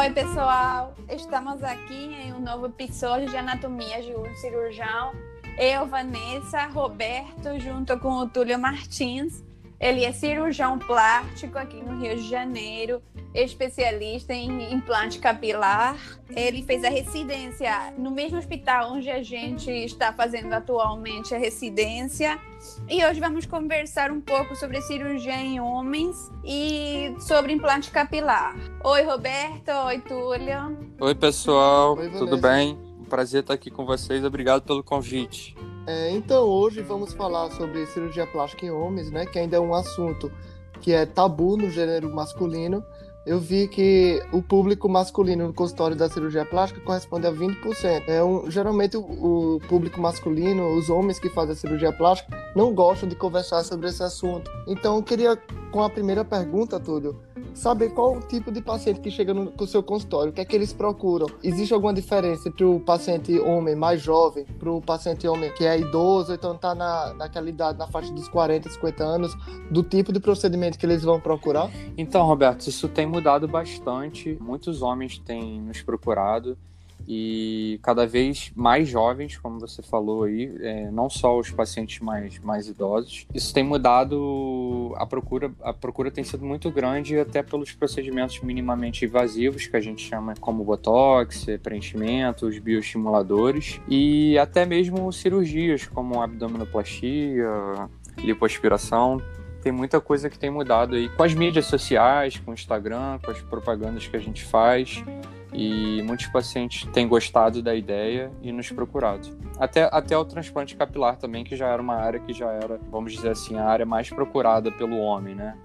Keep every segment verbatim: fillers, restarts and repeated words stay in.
Oi, pessoal! Estamos aqui em um novo episódio de Anatomia de um Cirurgião. Eu, Vanessa, Roberto, junto com o Túlio Martins. Ele é cirurgião plástico aqui no Rio de Janeiro, especialista em implante capilar. Ele fez a residência no mesmo hospital onde a gente está fazendo atualmente a residência. E hoje vamos conversar um pouco sobre cirurgia em homens e sobre implante capilar. Oi, Roberto. Oi, Túlio. Oi, pessoal. Oi, tudo bem? Um prazer estar aqui com vocês. Obrigado pelo convite. É, então hoje vamos falar sobre cirurgia plástica em homens, né, que ainda é um assunto que é tabu no gênero masculino. Eu vi que o público masculino no consultório da cirurgia plástica corresponde a vinte por cento. É um, geralmente o, o público masculino, os homens que fazem a cirurgia plástica, não gostam de conversar sobre esse assunto. Então eu queria, com a primeira pergunta, Túlio, saber qual o tipo de paciente que chega no, no seu consultório, o que é que eles procuram. Existe alguma diferença entre o paciente homem mais jovem para o paciente homem que é idoso, então está na, naquela idade, na faixa dos quarenta, cinquenta anos, do tipo de procedimento que eles vão procurar? Então, Roberto, isso tem mudado bastante. Muitos homens têm nos procurado e cada vez mais jovens, como você falou aí, é, não só os pacientes mais, mais idosos. Isso tem mudado, a procura, a procura tem sido muito grande até pelos procedimentos minimamente invasivos, que a gente chama como botox, preenchimentos, bioestimuladores e até mesmo cirurgias como abdominoplastia, lipoaspiração. Tem muita coisa que tem mudado aí com as mídias sociais, com o Instagram, com as propagandas que a gente faz. E muitos pacientes têm gostado da ideia e nos procurado. Até, até o transplante capilar também, que já era uma área que já era, vamos dizer assim, a área mais procurada pelo homem, né?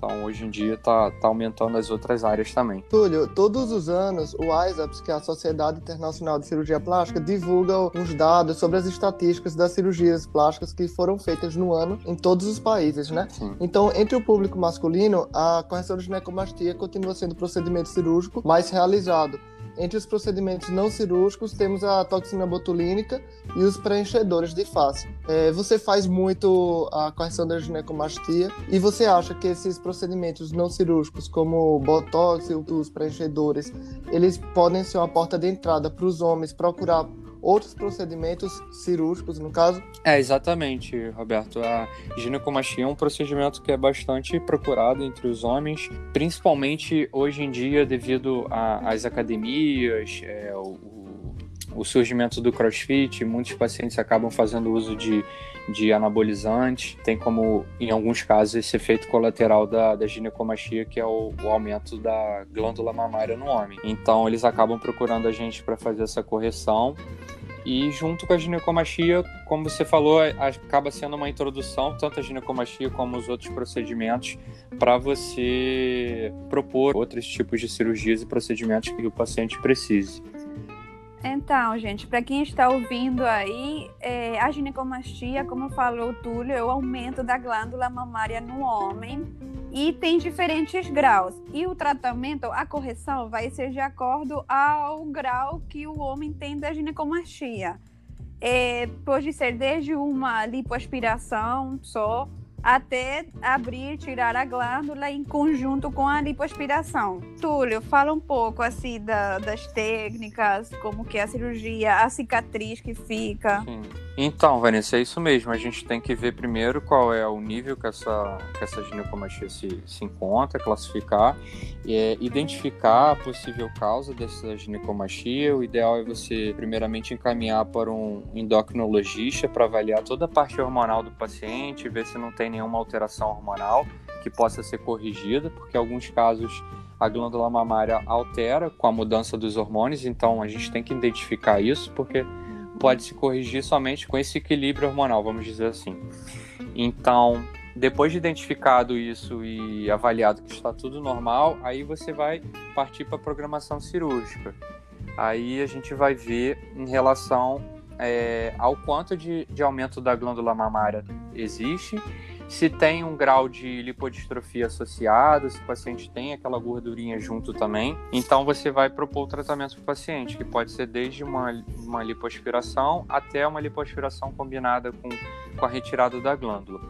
Então, hoje em dia, está tá aumentando as outras áreas também. Túlio, todos os anos, o I SAPS, que é a Sociedade Internacional de Cirurgia Plástica, divulga uns dados sobre as estatísticas das cirurgias plásticas que foram feitas no ano em todos os países, né? Sim. Então, entre o público masculino, a correção de ginecomastia continua sendo o procedimento cirúrgico mais realizado. Entre os procedimentos não cirúrgicos, temos a toxina botulínica e os preenchedores de face. É, você faz muito a correção da ginecomastia e você acha que esses procedimentos não cirúrgicos, como o botox e os preenchedores, eles podem ser uma porta de entrada para os homens procurar outros procedimentos cirúrgicos, no caso? É, exatamente, Roberto. A ginecomastia é um procedimento que é bastante procurado entre os homens, principalmente hoje em dia devido às academias, é, o, o surgimento do crossfit. Muitos pacientes acabam fazendo uso de, de anabolizantes. Tem como, em alguns casos, esse efeito colateral da, da ginecomastia, que é o, o aumento da glândula mamária no homem. Então, eles acabam procurando a gente para fazer essa correção. E junto com a ginecomastia, como você falou, acaba sendo uma introdução, tanto a ginecomastia como os outros procedimentos, para você propor outros tipos de cirurgias e procedimentos que o paciente precise. Então, gente, para quem está ouvindo aí, é, a ginecomastia, como falou o Túlio, é o aumento da glândula mamária no homem e tem diferentes graus. E o tratamento, a correção, vai ser de acordo ao grau que o homem tem da ginecomastia. É, pode ser desde uma lipoaspiração só, até abrir, tirar a glândula em conjunto com a lipoaspiração. Túlio, fala um pouco assim da, das técnicas, como que é a cirurgia, a cicatriz que fica. Sim. Então, Vanessa, é isso mesmo. A gente tem que ver primeiro qual é o nível que essa, que essa ginecomastia se, se encontra, classificar, é, identificar a possível causa dessa ginecomastia. O ideal é você primeiramente encaminhar para um endocrinologista para avaliar toda a parte hormonal do paciente, ver se não tem nenhuma alteração hormonal que possa ser corrigida, porque em alguns casos a glândula mamária altera com a mudança dos hormônios, então a gente tem que identificar isso, porque pode se corrigir somente com esse equilíbrio hormonal, vamos dizer assim. Então, depois de identificado isso e avaliado que está tudo normal, aí você vai partir para a programação cirúrgica. Aí a gente vai ver em relação É, ao quanto de, de aumento da glândula mamária existe, se tem um grau de lipodistrofia associado, se o paciente tem aquela gordurinha junto também. Então você vai propor o tratamento para o paciente, que pode ser desde uma, uma lipoaspiração até uma lipoaspiração combinada com, com a retirada da glândula.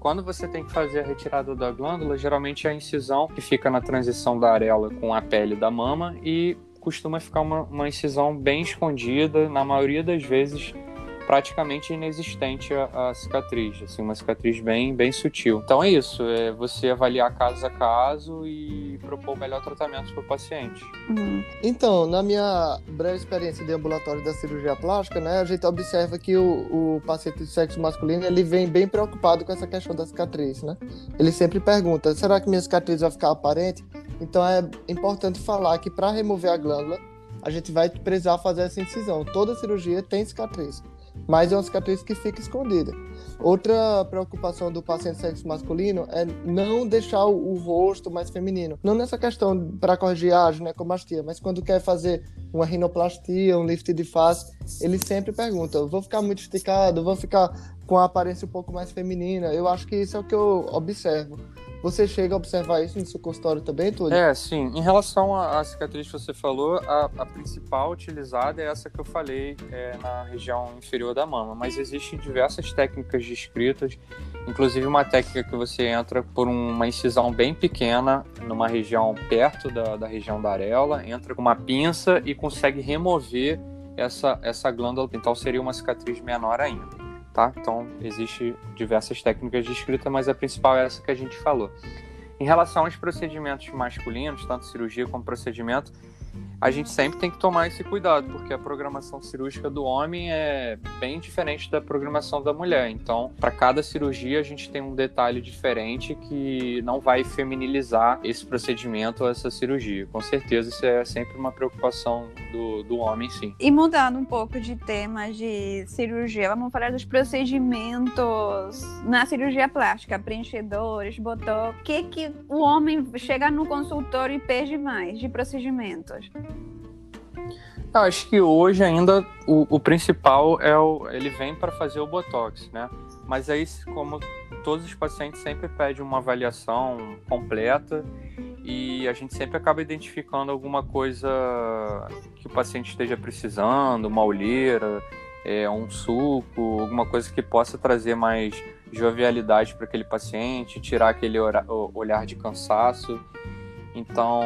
Quando você tem que fazer a retirada da glândula, geralmente é a incisão que fica na transição da areola com a pele da mama e costuma ficar uma, uma incisão bem escondida, na maioria das vezes praticamente inexistente a, a cicatriz, assim, uma cicatriz bem, bem sutil. Então é isso, é você avaliar caso a caso e propor o melhor tratamento para o paciente. Uhum. Então, na minha breve experiência de ambulatório da cirurgia plástica, né, a gente observa que o, o paciente de sexo masculino, ele vem bem preocupado com essa questão da cicatriz, né? Ele sempre pergunta, será que minha cicatriz vai ficar aparente? Então é importante falar que para remover a glândula, a gente vai precisar fazer essa incisão. Toda cirurgia tem cicatriz, mas é uma cicatriz que fica escondida. Outra preocupação do paciente sexo masculino é não deixar o, o rosto mais feminino. Não nessa questão para corrigir a ginecomastia, mas quando quer fazer uma rinoplastia, um lift de face, ele sempre pergunta, vou ficar muito esticado, vou ficar com a aparência um pouco mais feminina. Eu acho que isso é o que eu observo. Você chega a observar isso no seu consultório também, Túlio? É, sim. Em relação à cicatriz que você falou, a, a principal utilizada é essa que eu falei, é, na região inferior da mama. Mas existem diversas técnicas descritas, inclusive uma técnica que você entra por uma incisão bem pequena, numa região perto da, da região da areola, entra com uma pinça e consegue remover essa, essa glândula. Então seria uma cicatriz menor ainda. Tá? Então, existem diversas técnicas de escrita, mas a principal é essa que a gente falou. Em relação aos procedimentos masculinos, tanto cirurgia como procedimento, a gente sempre tem que tomar esse cuidado, porque a programação cirúrgica do homem é bem diferente da programação da mulher. Então, para cada cirurgia, a gente tem um detalhe diferente que não vai feminilizar esse procedimento ou essa cirurgia. Com certeza, isso é sempre uma preocupação do, do homem, sim. E mudando um pouco de tema de cirurgia, vamos falar dos procedimentos na cirurgia plástica, preenchedores, botox. O que, que o homem chega no consultório e perde mais de procedimentos? Eu acho que hoje ainda o, o principal é o, ele vem para fazer o botox, né? Mas aí, como todos os pacientes, sempre pedem uma avaliação completa e a gente sempre acaba identificando alguma coisa que o paciente esteja precisando, uma olheira, é, um suco, alguma coisa que possa trazer mais jovialidade para aquele paciente, tirar aquele or- olhar de cansaço. Então,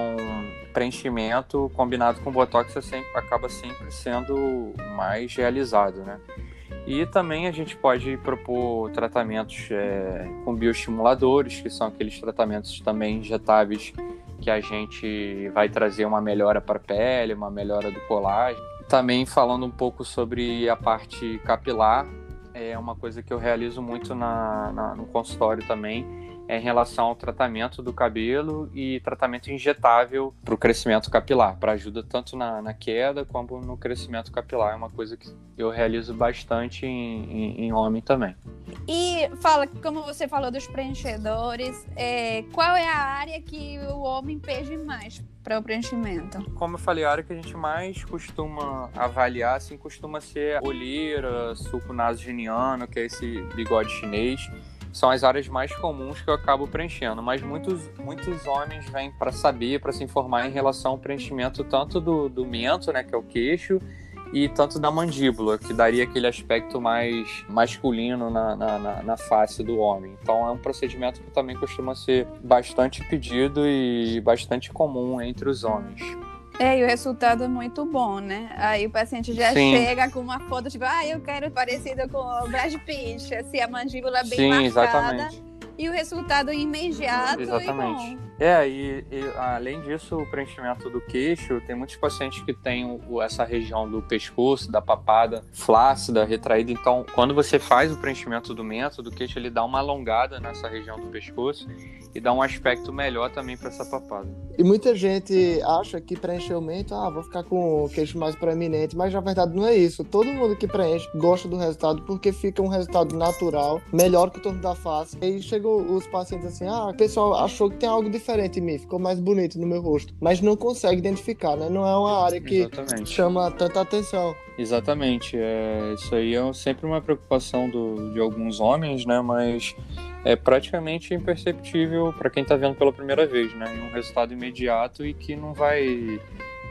preenchimento combinado com botox é sempre, acaba sempre sendo mais realizado, né? E também a gente pode propor tratamentos é, com bioestimuladores, que são aqueles tratamentos também injetáveis que a gente vai trazer uma melhora para a pele, uma melhora do colágeno. Também falando um pouco sobre a parte capilar, é uma coisa que eu realizo muito na, na, no consultório também, é em relação ao tratamento do cabelo e tratamento injetável para o crescimento capilar, para ajuda tanto na, na queda como no crescimento capilar. É uma coisa que eu realizo bastante em, em, em homem também. E fala, como você falou dos preenchedores, é, qual é a área que o homem perde mais para o preenchimento? Como eu falei, a área que a gente mais costuma avaliar, assim, costuma ser olheira, suco nasogeniano, que é esse bigode chinês. São as áreas mais comuns que eu acabo preenchendo, mas muitos, muitos homens vêm para saber, para se informar em relação ao preenchimento tanto do, do mento, né, que é o queixo, e tanto da mandíbula, que daria aquele aspecto mais masculino na, na, na, na face do homem. Então é um procedimento que também costuma ser bastante pedido e bastante comum entre os homens. É, e o resultado é muito bom, né? Aí o paciente já Sim. chega com uma foto, tipo, ah, eu quero parecido com o Brad Pitt, assim, a mandíbula bem Sim, marcada. Exatamente. E o resultado imediato exatamente. E bom. É, e, e além disso, o preenchimento do queixo, tem muitos pacientes que têm o, essa região do pescoço, da papada flácida, retraída. Então, quando você faz o preenchimento do mento, do queixo, ele dá uma alongada nessa região do pescoço e dá um aspecto melhor também para essa papada. E muita gente acha que preencher o mento, ah, vou ficar com o queixo mais proeminente, mas na verdade não é isso. Todo mundo que preenche gosta do resultado porque fica um resultado natural, melhor que o torno da face. E chega os pacientes assim, ah, o pessoal achou que tem algo diferente em mim, ficou mais bonito no meu rosto, mas não consegue identificar, né? Não é uma área que Exatamente. Chama tanta atenção. Exatamente, é, isso aí é sempre uma preocupação do, de alguns homens, né? Mas é praticamente imperceptível para quem está vendo pela primeira vez, né? Um resultado imediato e que não vai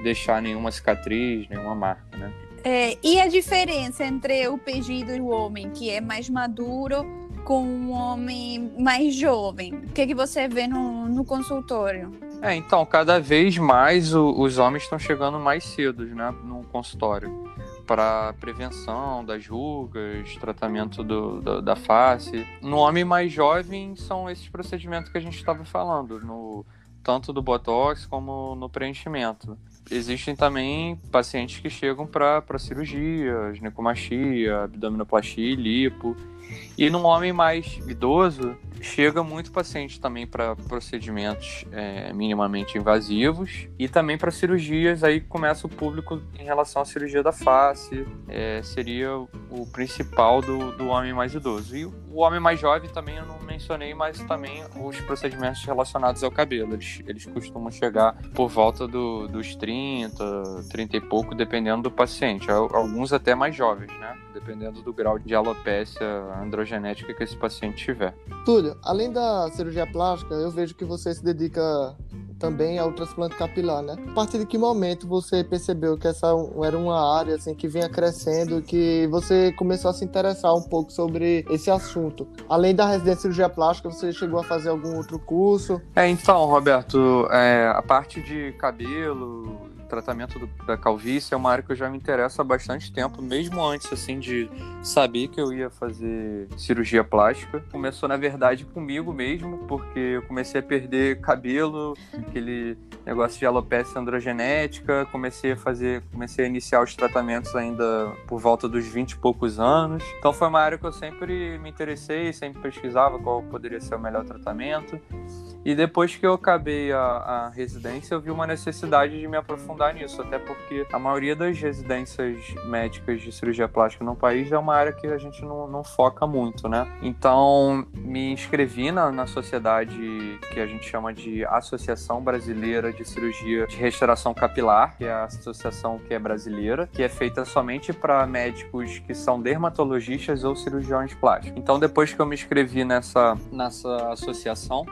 deixar nenhuma cicatriz, nenhuma marca, né? É, e a diferença entre o pedido e o homem que é mais maduro com um homem mais jovem? O que é que você vê no, no consultório? É, então, cada vez mais o, os homens estão chegando mais cedo, né, no consultório, para prevenção das rugas, tratamento do, do, da face. No homem mais jovem são esses procedimentos que a gente estava falando, no, tanto do botox como no preenchimento. Existem também pacientes que chegam para cirurgia, ginecomastia, abdominoplastia, lipo. E no homem mais idoso, chega muito paciente também para procedimentos é, minimamente invasivos e também para cirurgias. Aí começa o público em relação à cirurgia da face, é, seria o principal do, do homem mais idoso. E o homem mais jovem também eu não mencionei, mas também os procedimentos relacionados ao cabelo. Eles, eles costumam chegar por volta do, dos trinta, trinta e pouco, dependendo do paciente. Alguns até mais jovens, né? Dependendo do grau de alopecia androgenética que esse paciente tiver. Túlio, além da cirurgia plástica, eu vejo que você se dedica também ao transplante capilar, né? A partir de que momento você percebeu que essa era uma área assim, que vinha crescendo e que você começou a se interessar um pouco sobre esse assunto? Além da residência de cirurgia plástica, você chegou a fazer algum outro curso? É, então, Roberto, é, a parte de cabelo, tratamento do, da calvície é uma área que eu já me interesso há bastante tempo, mesmo antes assim de saber que eu ia fazer cirurgia plástica. Começou, na verdade, comigo mesmo, porque eu comecei a perder cabelo, aquele negócio de alopecia androgenética, comecei a fazer, comecei a iniciar os tratamentos ainda por volta dos vinte e poucos anos. Então foi uma área que eu sempre me interessei, sempre pesquisava qual poderia ser o melhor tratamento. E depois que eu acabei a, a residência, eu vi uma necessidade de me aprofundar nisso, até porque a maioria das residências médicas de cirurgia plástica no país é uma área que a gente não, não foca muito, né? Então, me inscrevi na, na sociedade que a gente chama de Associação Brasileira de Cirurgia de Restauração Capilar, que é a associação que é brasileira, que é feita somente para médicos que são dermatologistas ou cirurgiões plásticos. Então, depois que eu me inscrevi nessa, nessa associação,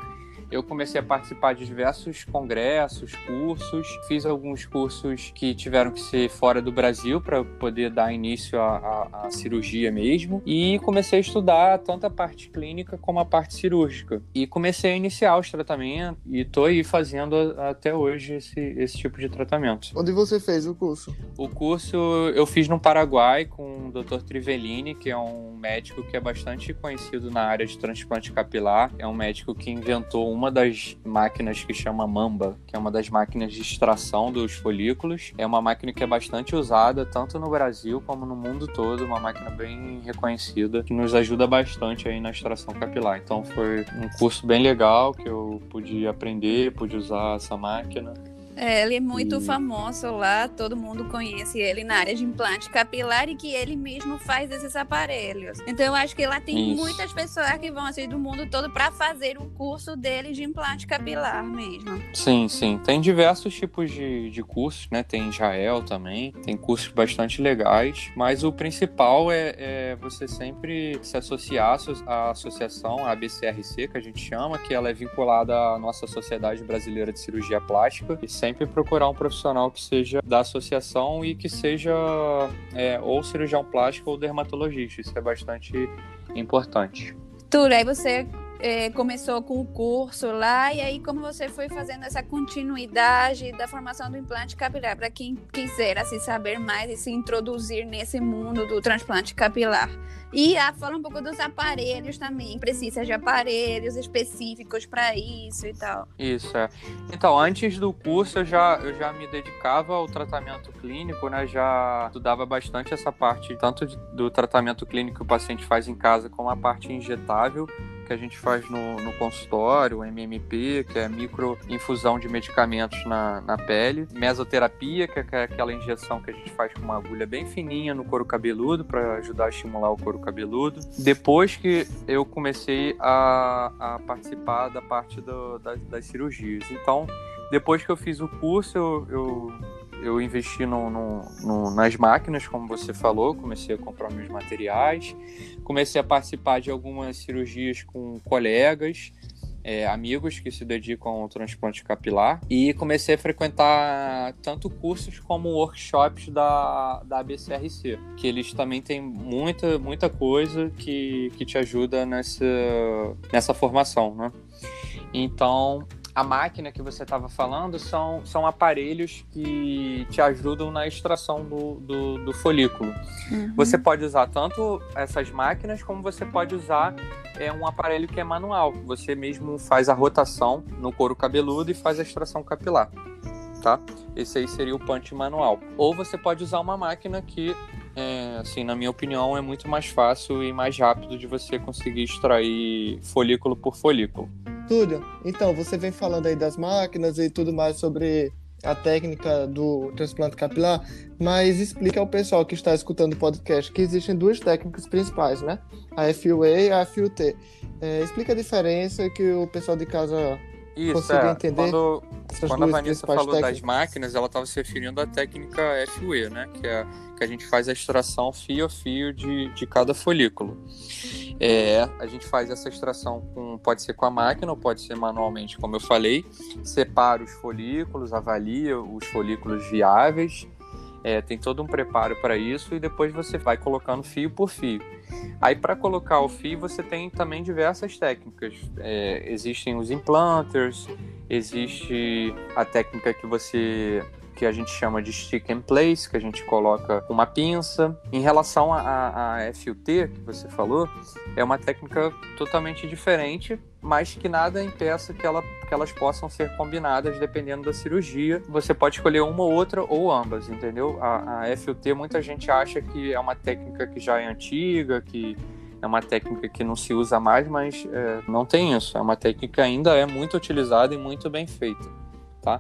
eu comecei a participar de diversos congressos, cursos. Fiz alguns cursos que tiveram que ser fora do Brasil para poder dar início à, à, à cirurgia mesmo. E comecei a estudar tanto a parte clínica como a parte cirúrgica. E comecei a iniciar os tratamentos e estou aí fazendo até hoje esse, esse tipo de tratamento. Onde você fez o curso? O curso eu fiz no Paraguai com o doutor Trivelini, que é um médico que é bastante conhecido na área de transplante capilar. É um médico que inventou uma Uma das máquinas que chama Mamba, que é uma das máquinas de extração dos folículos. É uma máquina que é bastante usada, tanto no Brasil como no mundo todo. Uma máquina bem reconhecida, que nos ajuda bastante aí na extração capilar. Então foi um curso bem legal, que eu pude aprender, pude usar essa máquina. É, ele é muito e... famoso lá, todo mundo conhece ele na área de implante capilar e que ele mesmo faz esses aparelhos. Então eu acho que lá tem Isso. muitas pessoas que vão assim do mundo todo para fazer o curso dele de implante capilar mesmo. Sim, sim. Tem diversos tipos de, de cursos, né? Tem em Israel também, tem cursos bastante legais, mas o principal é, é você sempre se associar à associação a ABCRC, que a gente chama, que ela é vinculada à nossa Sociedade Brasileira de Cirurgia Plástica, e sempre procurar um profissional que seja da associação e que seja é, ou cirurgião plástico ou dermatologista. Isso é bastante importante. Túlio, aí você é, começou com o curso lá, e aí como você foi fazendo essa continuidade da formação do implante capilar, para quem quiser assim, saber mais e se introduzir nesse mundo do transplante capilar? E ah, fala um pouco dos aparelhos também, precisa de aparelhos específicos para isso e tal. Isso, é. Então, antes do curso eu já, eu já me dedicava ao tratamento clínico, né? Já estudava bastante essa parte, tanto do tratamento clínico que o paciente faz em casa, como a parte injetável, que a gente faz no, no consultório, o M M P, que é microinfusão de medicamentos na, na pele, mesoterapia, que é aquela injeção que a gente faz com uma agulha bem fininha no couro cabeludo para ajudar a estimular o couro cabeludo. Depois que eu comecei a, a participar da parte do, das, das cirurgias. Então, depois que eu fiz o curso, eu... eu... Eu investi no, no, no, nas máquinas, como você falou, comecei a comprar meus materiais, comecei a participar de algumas cirurgias com colegas, é, amigos que se dedicam ao transplante capilar, e comecei a frequentar tanto cursos como workshops da, da A B C R C, que eles também têm muita, muita coisa que, que te ajuda nessa, nessa formação, né? Então, a máquina que você estava falando são, são aparelhos que te ajudam na extração do, do, do folículo. Uhum. Você pode usar tanto essas máquinas, como você pode usar é, um aparelho que é manual. Você mesmo faz a rotação no couro cabeludo e faz a extração capilar, tá? Esse aí seria o punch manual. Ou você pode usar uma máquina que, é, assim, na minha opinião, é muito mais fácil e mais rápido de você conseguir extrair folículo por folículo. Túlio, então, você vem falando aí das máquinas e tudo mais sobre a técnica do transplante capilar, mas explica ao pessoal que está escutando o podcast que existem duas técnicas principais, né? A F U E e a F U T. É, explica a diferença que o pessoal de casa Isso, consiga é. entender. Quando, quando a Vanessa falou técnicas. das máquinas, ela estava se referindo à técnica F U E, né? Que, é, que a gente faz a extração fio a fio de, de cada folículo. É, a gente faz essa extração, com, pode ser com a máquina ou pode ser manualmente, como eu falei. Separa os folículos, avalia os folículos viáveis, é, tem todo um preparo para isso, e depois você vai colocando fio por fio. Aí, para colocar o fio, você tem também diversas técnicas. É, existem os implanters, existe a técnica que você... que a gente chama de stick and place, que a gente coloca uma pinça. Em relação à F U T, que você falou, é uma técnica totalmente diferente, mas que nada impeça que, ela, que elas possam ser combinadas dependendo da cirurgia. Você pode escolher uma ou outra ou ambas, entendeu? A, a F U T, muita gente acha que é uma técnica que já é antiga, que é uma técnica que não se usa mais, mas é, não tem isso. É uma técnica que ainda é muito utilizada e muito bem feita. Tá?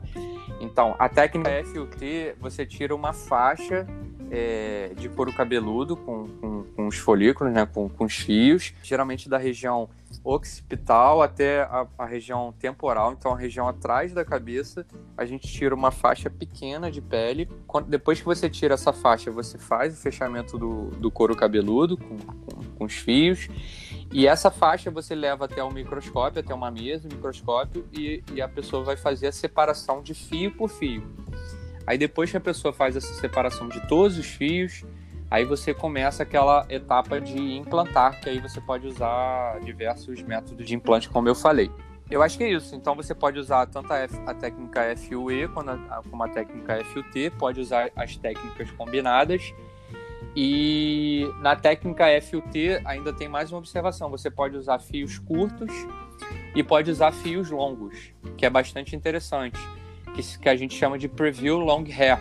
Então, a técnica F U T, você tira uma faixa é, de couro cabeludo com, com, com os folículos, né, com, com os fios, geralmente da região occipital até a, a região temporal, então a região atrás da cabeça, a gente tira uma faixa pequena de pele. Quando, depois que você tira essa faixa, você faz o fechamento do, do couro cabeludo com, com, com os fios. E essa faixa você leva até um microscópio, até uma mesa, um microscópio, e, e a pessoa vai fazer a separação de fio por fio. Aí depois que a pessoa faz essa separação de todos os fios, aí você começa aquela etapa de implantar, que aí você pode usar diversos métodos de implante, como eu falei. Eu acho que é isso. Então você pode usar tanto a, F, a técnica F U E como a técnica F U T, pode usar as técnicas combinadas. E na técnica F U T ainda tem mais uma observação: você pode usar fios curtos e pode usar fios longos, que é bastante interessante, que a gente chama de Preview Long Hair,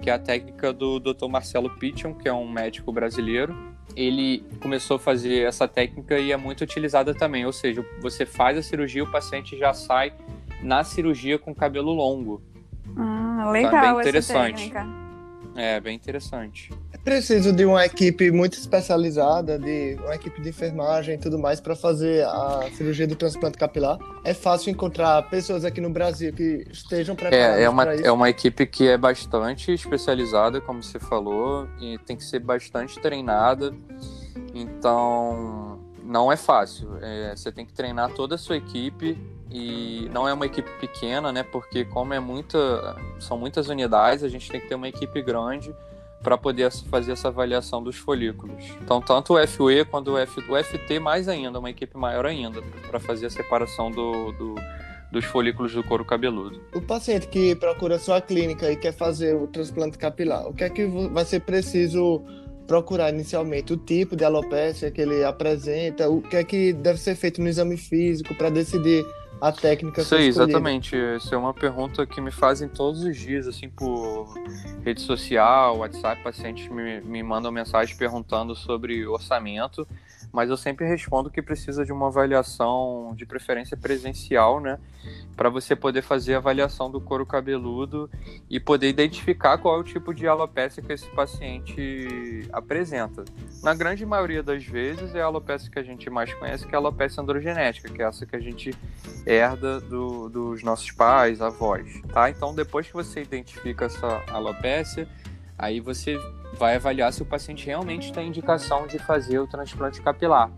que é a técnica do doutor Marcelo Pitchon, que é um médico brasileiro. Ele começou a fazer essa técnica e é muito utilizada também, ou seja, você faz a cirurgia e o paciente já sai na cirurgia com cabelo longo. Ah, legal, tá? Bem interessante essa técnica. É, bem interessante. É preciso de uma equipe muito especializada, de uma equipe de enfermagem e tudo mais para fazer a cirurgia do transplante capilar. É fácil encontrar pessoas aqui no Brasil que estejam preparadas é, é para isso? É uma equipe que é bastante especializada, como você falou, e tem que ser bastante treinada. Então, não é fácil. É, você tem que treinar toda a sua equipe. E não é uma equipe pequena, né? Porque como é muita, são muitas unidades, a gente tem que ter uma equipe grande para poder fazer essa avaliação dos folículos. Então, tanto o F U E quanto o, F, o F T, mais ainda, uma equipe maior ainda, para fazer a separação do, do, dos folículos do couro cabeludo. O paciente que procura a sua clínica e quer fazer o transplante capilar, o que é que vai ser preciso procurar inicialmente? O tipo de alopecia que ele apresenta, o que é que deve ser feito no exame físico para decidir a técnica Sim, exatamente. Essa é uma pergunta que me fazem todos os dias, assim, por rede social, WhatsApp. Pacientes me, me mandam mensagem perguntando sobre orçamento, mas eu sempre respondo que precisa de uma avaliação, de preferência presencial, né, para você poder fazer a avaliação do couro cabeludo e poder identificar qual é o tipo de alopecia que esse paciente apresenta. Na grande maioria das vezes é a alopecia que a gente mais conhece, que é a alopecia androgenética, que é essa que a gente herda do, dos nossos pais, avós, tá? Então, depois que você identifica essa alopecia, aí você vai avaliar se o paciente realmente tem indicação de fazer o transplante capilar.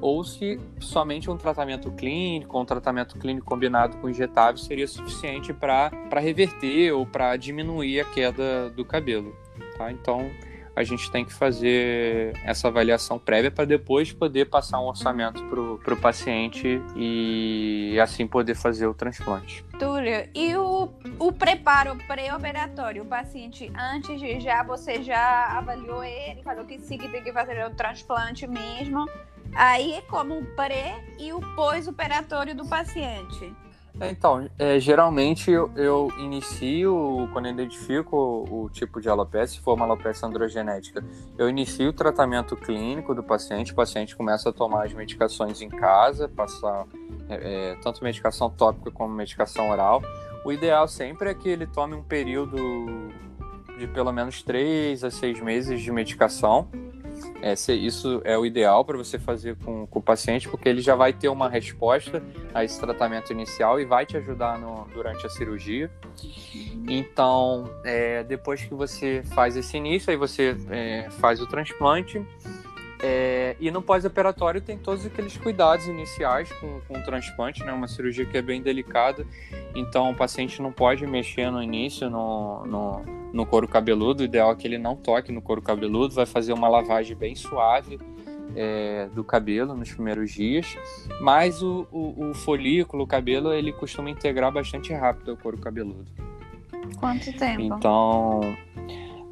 ou se somente um tratamento clínico, um tratamento clínico combinado com injetável seria suficiente para reverter ou para diminuir a queda do cabelo, tá? Então, a gente tem que fazer essa avaliação prévia para depois poder passar um orçamento para o paciente e assim poder fazer o transplante. Túlio, e o, o preparo pré-operatório? O paciente, antes de já, você já avaliou ele, falou que sim, que tem que fazer o transplante mesmo. Aí, como o pré e o pós-operatório do paciente? Então, é, geralmente eu, eu inicio, quando eu identifico o, o tipo de alopecia, se for uma alopecia androgenética, eu inicio o tratamento clínico do paciente, o paciente começa a tomar as medicações em casa, passar é, é, tanto medicação tópica como medicação oral. O ideal sempre é que ele tome um período de pelo menos três a seis meses de medicação. É, isso é o ideal para você fazer com, com o paciente, porque ele já vai ter uma resposta a esse tratamento inicial e vai te ajudar no, durante a cirurgia. Então, é, depois que você faz esse início, aí você é, faz o transplante. É, e no pós-operatório tem todos aqueles cuidados iniciais com, com o transplante, né? Uma cirurgia que é bem delicada, então o paciente não pode mexer no início no, no, no couro cabeludo. O ideal é que ele não toque no couro cabeludo, vai fazer uma lavagem bem suave é, do cabelo nos primeiros dias, mas o, o, o folículo, o cabelo, ele costuma integrar bastante rápido ao couro cabeludo. Quanto tempo? Então...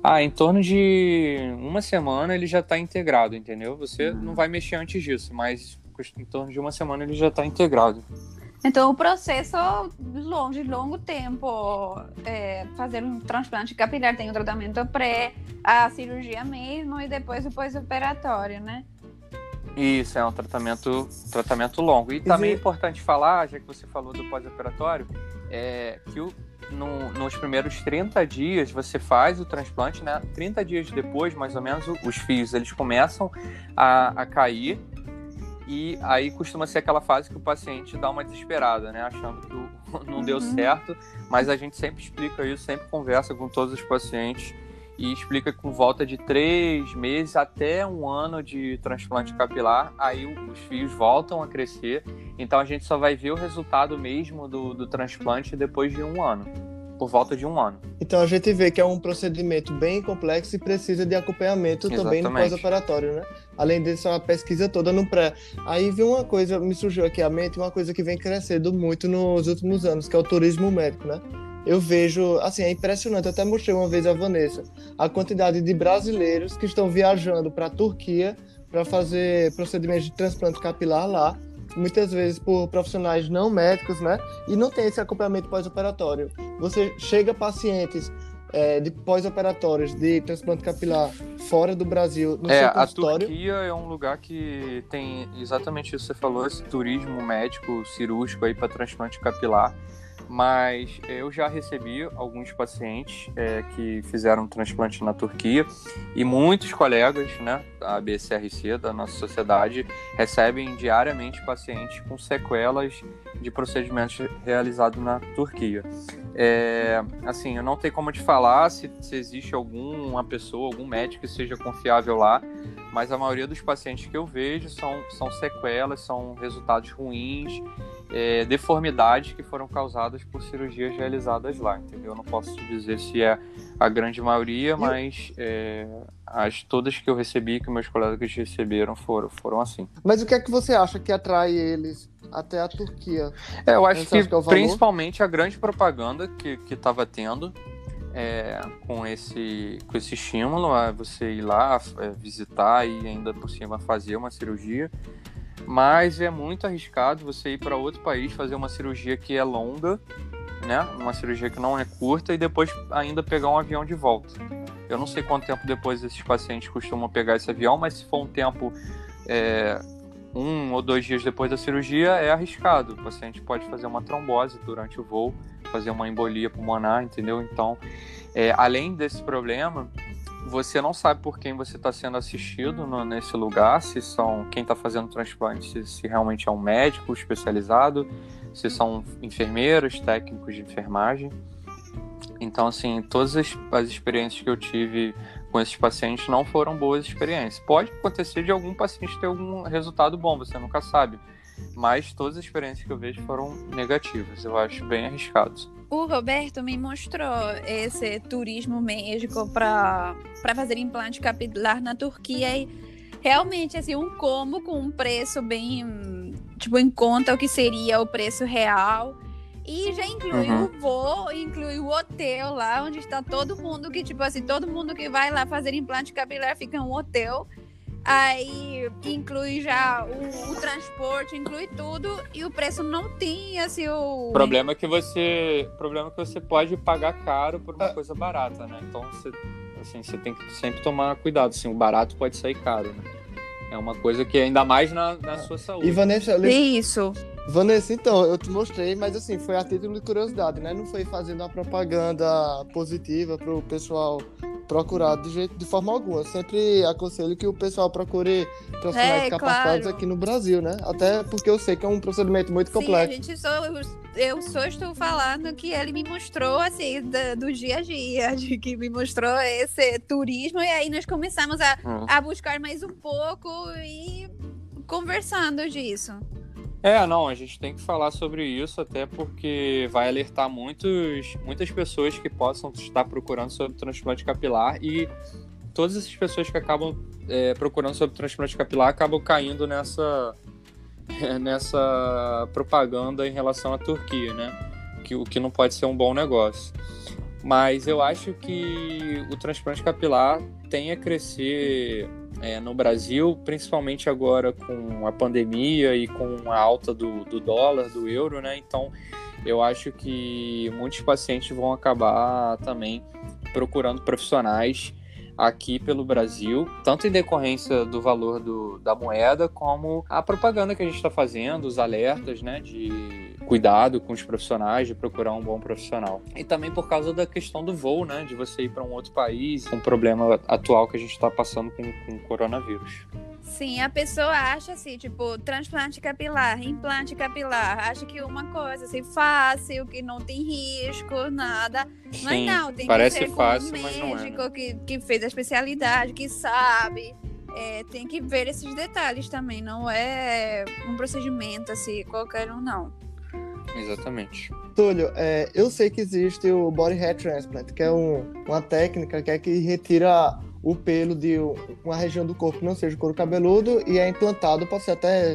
Ah, em torno de uma semana ele já está integrado, entendeu? Você não vai mexer antes disso, mas em torno de uma semana ele já está integrado. Então o processo longe, longo tempo, é, fazer um transplante capilar tem o tratamento pré, a cirurgia mesmo e depois o pós-operatório, né? Isso, é um tratamento, tratamento longo. E também é importante falar, já que você falou do pós-operatório, é, que o No, nos primeiros trinta dias você faz o transplante, né? trinta dias depois, mais ou menos, os fios eles começam a, a cair, e aí costuma ser aquela fase que o paciente dá uma desesperada, né? Achando que o, não deu certo, mas a gente sempre explica isso, sempre conversa com todos os pacientes e explica que com volta de três meses até um ano de transplante capilar, aí os fios voltam a crescer. Então a gente só vai ver o resultado mesmo do, do transplante depois de um ano, por volta de um ano. Então a gente vê que é um procedimento bem complexo e precisa de acompanhamento. Exatamente. Também no pós-operatório, né? Além disso, uma pesquisa toda no pré. Aí vi uma coisa, me surgiu aqui à mente, uma coisa que vem crescendo muito nos últimos anos, que é o turismo médico, né? Eu vejo, assim, é impressionante, eu até mostrei uma vez a Vanessa, a quantidade de brasileiros que estão viajando para a Turquia para fazer procedimentos de transplante capilar lá, muitas vezes por profissionais não médicos, né? E não tem esse acompanhamento pós-operatório. Você chega pacientes é, de pós-operatórios de transplante capilar fora do Brasil no é, seu consultório. A Turquia é um lugar que tem exatamente isso que você falou, esse turismo médico, cirúrgico aí para transplante capilar. Mas eu já recebi alguns pacientes é, que fizeram transplante na Turquia, e muitos colegas, né, da A B C R C, da nossa sociedade, recebem diariamente pacientes com sequelas de procedimentos realizados na Turquia. É, assim, eu não tenho como te falar se, se existe alguma pessoa, algum médico que seja confiável lá, mas a maioria dos pacientes que eu vejo são, são sequelas, são resultados ruins, é, deformidades que foram causadas por cirurgias realizadas lá, entendeu? Eu não posso dizer se é a grande maioria, mas é, as todas que eu recebi, que meus colegas receberam, foram, foram assim. Mas o que é que você acha que atrai eles até a Turquia? É, eu acho que, que é principalmente a grande propaganda que estava tendo é, com, esse, com esse estímulo a você ir lá é, visitar e ainda por cima fazer uma cirurgia. Mas é muito arriscado você ir para outro país fazer uma cirurgia que é longa, né? Uma cirurgia que não é curta, e depois ainda pegar um avião de volta. Eu não sei quanto tempo depois esses pacientes costumam pegar esse avião, mas se for um tempo... É, um ou dois dias depois da cirurgia, é arriscado. O paciente pode fazer uma trombose durante o voo, fazer uma embolia pulmonar, entendeu? Então, é, além desse problema, você não sabe por quem você está sendo assistido no, nesse lugar, se são quem está fazendo transplante, se, se realmente é um médico especializado, se são enfermeiros, técnicos de enfermagem. Então, assim, todas as, as experiências que eu tive com com esses pacientes não foram boas experiências. Pode acontecer de algum paciente ter algum resultado bom, você nunca sabe. Mas todas as experiências que eu vejo foram negativas, eu acho bem arriscado. O Roberto me mostrou esse turismo médico para fazer implante capilar na Turquia e realmente assim, um combo com um preço bem tipo, em conta o que seria o preço real. E já inclui uhum. o voo, inclui o hotel lá, onde está todo mundo que, tipo assim, todo mundo que vai lá fazer implante capilar fica em um hotel. Aí inclui já o, o transporte, inclui tudo e o preço não tinha, assim, o... Problema é que você, problema é que você pode pagar caro por uma coisa barata, né? Então, você, assim, você tem que sempre tomar cuidado, assim, o barato pode sair caro, né? É uma coisa que ainda mais na, na sua saúde. E Vanessa, eu... Isso. Vanessa, então, eu te mostrei, mas assim, foi a título de curiosidade, né? Não foi fazendo uma propaganda positiva pro pessoal procurar de, jeito, de forma alguma. Eu sempre aconselho que o pessoal procure profissionais é, capacitados claro. Aqui no Brasil, né? Até porque eu sei que é um procedimento muito complexo. Sim, a gente só, eu só estou falando que ele me mostrou, assim, do, do dia a dia, de que me mostrou esse turismo, e aí nós começamos a, hum. a buscar mais um pouco e conversando disso. É, não, a gente tem que falar sobre isso, até porque vai alertar muitos, muitas pessoas que possam estar procurando sobre transplante capilar, e todas essas pessoas que acabam é, procurando sobre transplante capilar acabam caindo nessa, nessa propaganda em relação à Turquia, né? Que, o que não pode ser um bom negócio. Mas eu acho que o transplante capilar tem a crescer... É, no Brasil, principalmente agora com a pandemia e com a alta do, do dólar, do euro, né? Então, eu acho que muitos pacientes vão acabar também procurando profissionais aqui pelo Brasil, tanto em decorrência do valor do, da moeda, como a propaganda que a gente está fazendo, os alertas, né, de cuidado com os profissionais, de procurar um bom profissional. E também por causa da questão do voo, né, de você ir para um outro país, um problema atual que a gente está passando com, com o coronavírus. Sim, a pessoa acha assim, tipo, transplante capilar, implante capilar, acha que uma coisa assim, fácil, que não tem risco, nada. Sim, mas não, tem que ser com um médico é, né? que, que fez a especialidade, que sabe. É, tem que ver esses detalhes também, não é um procedimento assim, qualquer um não. Exatamente. Túlio, é, eu sei que existe o body hair transplant, que é um, uma técnica que é que retira o pelo de uma região do corpo que não seja o couro cabeludo e é implantado, pode ser até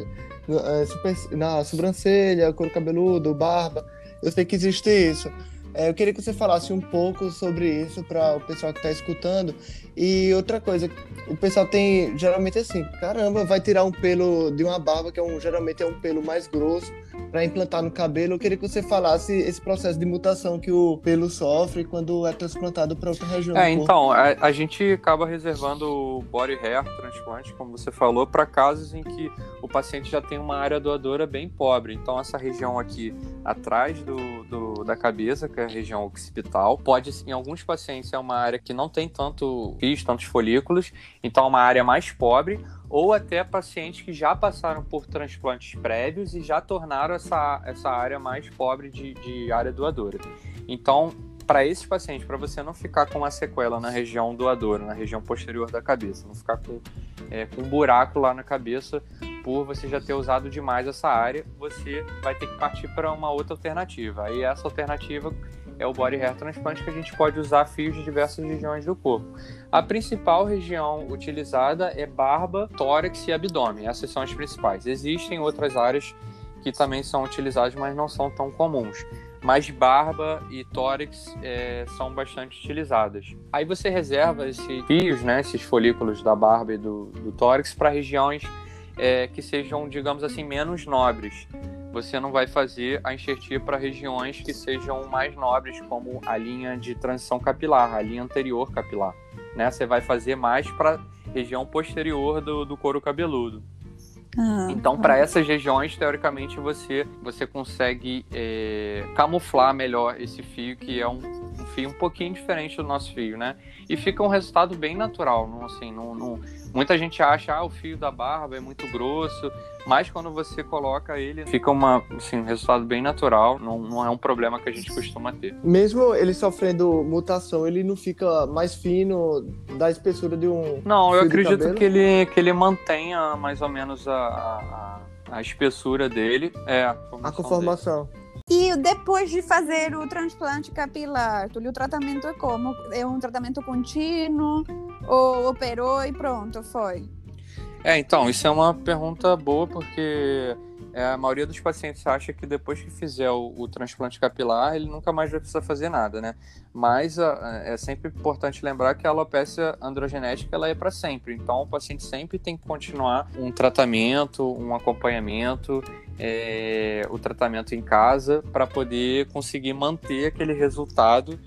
é, super, na sobrancelha, couro cabeludo, barba. Eu sei que existe isso. É, eu queria que você falasse um pouco sobre isso para o pessoal que está escutando. E outra coisa, o pessoal tem geralmente assim, caramba, vai tirar um pelo de uma barba, que é um, geralmente é um pelo mais grosso, para implantar no cabelo. Eu queria que você falasse esse processo de mutação que o pelo sofre quando é transplantado para outra região. É, então, a, a gente acaba reservando o body hair transplante, como você falou, para casos em que o paciente já tem uma área doadora bem pobre. Então, essa região aqui atrás do, do, da cabeça, que é a região occipital, pode, em alguns pacientes, é uma área que não tem tanto fio, tantos folículos, então é uma área mais pobre, ou até pacientes que já passaram por transplantes prévios e já tornaram essa, essa área mais pobre de, de área doadora. Então, para esses pacientes, para você não ficar com uma sequela na região doadora, na região posterior da cabeça, não ficar com, é, com um buraco lá na cabeça por você já ter usado demais essa área, você vai ter que partir para uma outra alternativa. Aí essa alternativa é o body hair transplant, que a gente pode usar fios de diversas regiões do corpo. A principal região utilizada é barba, tórax e abdômen. Essas são as principais. Existem outras áreas que também são utilizadas, mas não são tão comuns. Mas barba e tórax é, são bastante utilizadas. Aí você reserva esses fios, né, esses folículos da barba e do, do tórax para regiões é, que sejam, digamos assim, menos nobres. Você não vai fazer a enxertia para regiões que sejam mais nobres, como a linha de transição capilar, a linha anterior capilar, né? Você vai fazer mais para região posterior do, do couro cabeludo. Ah, então, para ah. essas regiões, teoricamente, você, você consegue é, camuflar melhor esse fio, que é um, um fio um pouquinho diferente do nosso fio, né? E fica um resultado bem natural, não, assim, não, não... Muita gente acha, ah, o fio da barba é muito grosso, mas quando você coloca ele, fica uma, assim, um resultado bem natural, não, não é um problema que a gente costuma ter. Mesmo ele sofrendo mutação, ele não fica mais fino da espessura de um... Não, eu acredito que ele, que ele mantenha mais ou menos a, a, a espessura dele, é, a conformação. A conformação. Dele. E depois de fazer o transplante capilar, o tratamento é como? É um tratamento contínuo ou operou e pronto, foi? É, então, isso é uma pergunta boa porque a maioria dos pacientes acha que depois que fizer o, o transplante capilar, ele nunca mais vai precisar fazer nada, né? Mas a, é sempre importante lembrar que a alopecia androgenética ela é para sempre, então o paciente sempre tem que continuar um tratamento, um acompanhamento... É, o tratamento em casa para poder conseguir manter aquele resultado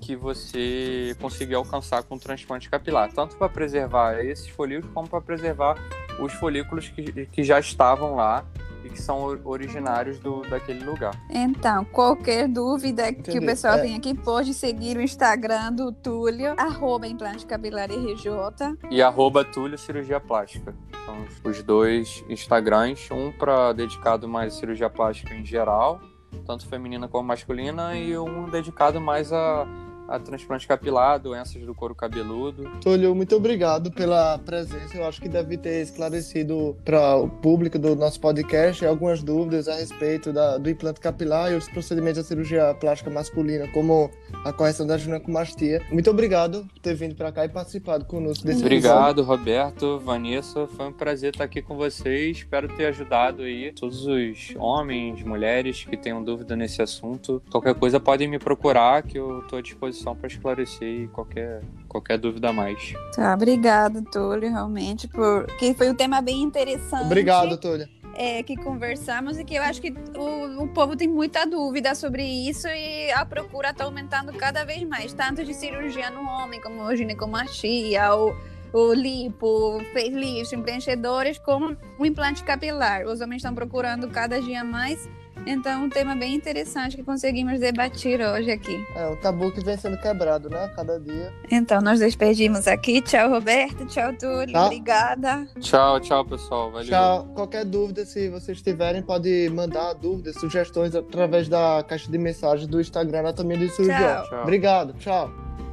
que você conseguiu alcançar com o transplante capilar, tanto para preservar esses folículos como para preservar os folículos que, que já estavam lá e que são originários do, daquele lugar. Então, qualquer dúvida Entendi. que o pessoal é. tem aqui, pode seguir o Instagram do Túlio, arroba implante capilar R J. E arroba Túlio cirurgia plástica. São os dois Instagrams, um para dedicado mais à cirurgia plástica em geral, tanto feminina como masculina, e um dedicado mais a... a transplante capilar, doenças do couro cabeludo. Túlio, muito obrigado pela presença. Eu acho que deve ter esclarecido para o público do nosso podcast algumas dúvidas a respeito da, do implante capilar e os procedimentos da cirurgia plástica masculina, como a correção da ginecomastia. Muito obrigado por ter vindo para cá e participado conosco desse Obrigado, episódio. Roberto, Vanessa. Foi um prazer estar aqui com vocês. Espero ter ajudado aí todos os homens, mulheres que tenham dúvida nesse assunto. Qualquer coisa, podem me procurar, que eu estou à disposição para esclarecer qualquer, qualquer dúvida a mais. Tá, obrigado, Túlio, realmente, porque foi um tema bem interessante. Obrigado, Túlio. É, que conversamos e que eu acho que o, o povo tem muita dúvida sobre isso e a procura está aumentando cada vez mais, tanto de cirurgia no homem, como ginecomastia, ou o lipo, face lift, preenchedores, como o implante capilar. Os homens estão procurando cada dia mais. Então, um tema bem interessante que conseguimos debater hoje aqui. É, o tabu que vem sendo quebrado, né? Cada dia. Então, nós despedimos aqui. Tchau, Roberto. Tchau, Túlio. Tá. Obrigada. Tchau, tchau, pessoal. Valeu. Tchau. Qualquer dúvida, se vocês tiverem, pode mandar dúvidas, sugestões através da caixa de mensagem do Instagram, Anatomia de Cirurgião. Tchau. Tchau. Obrigado. Tchau.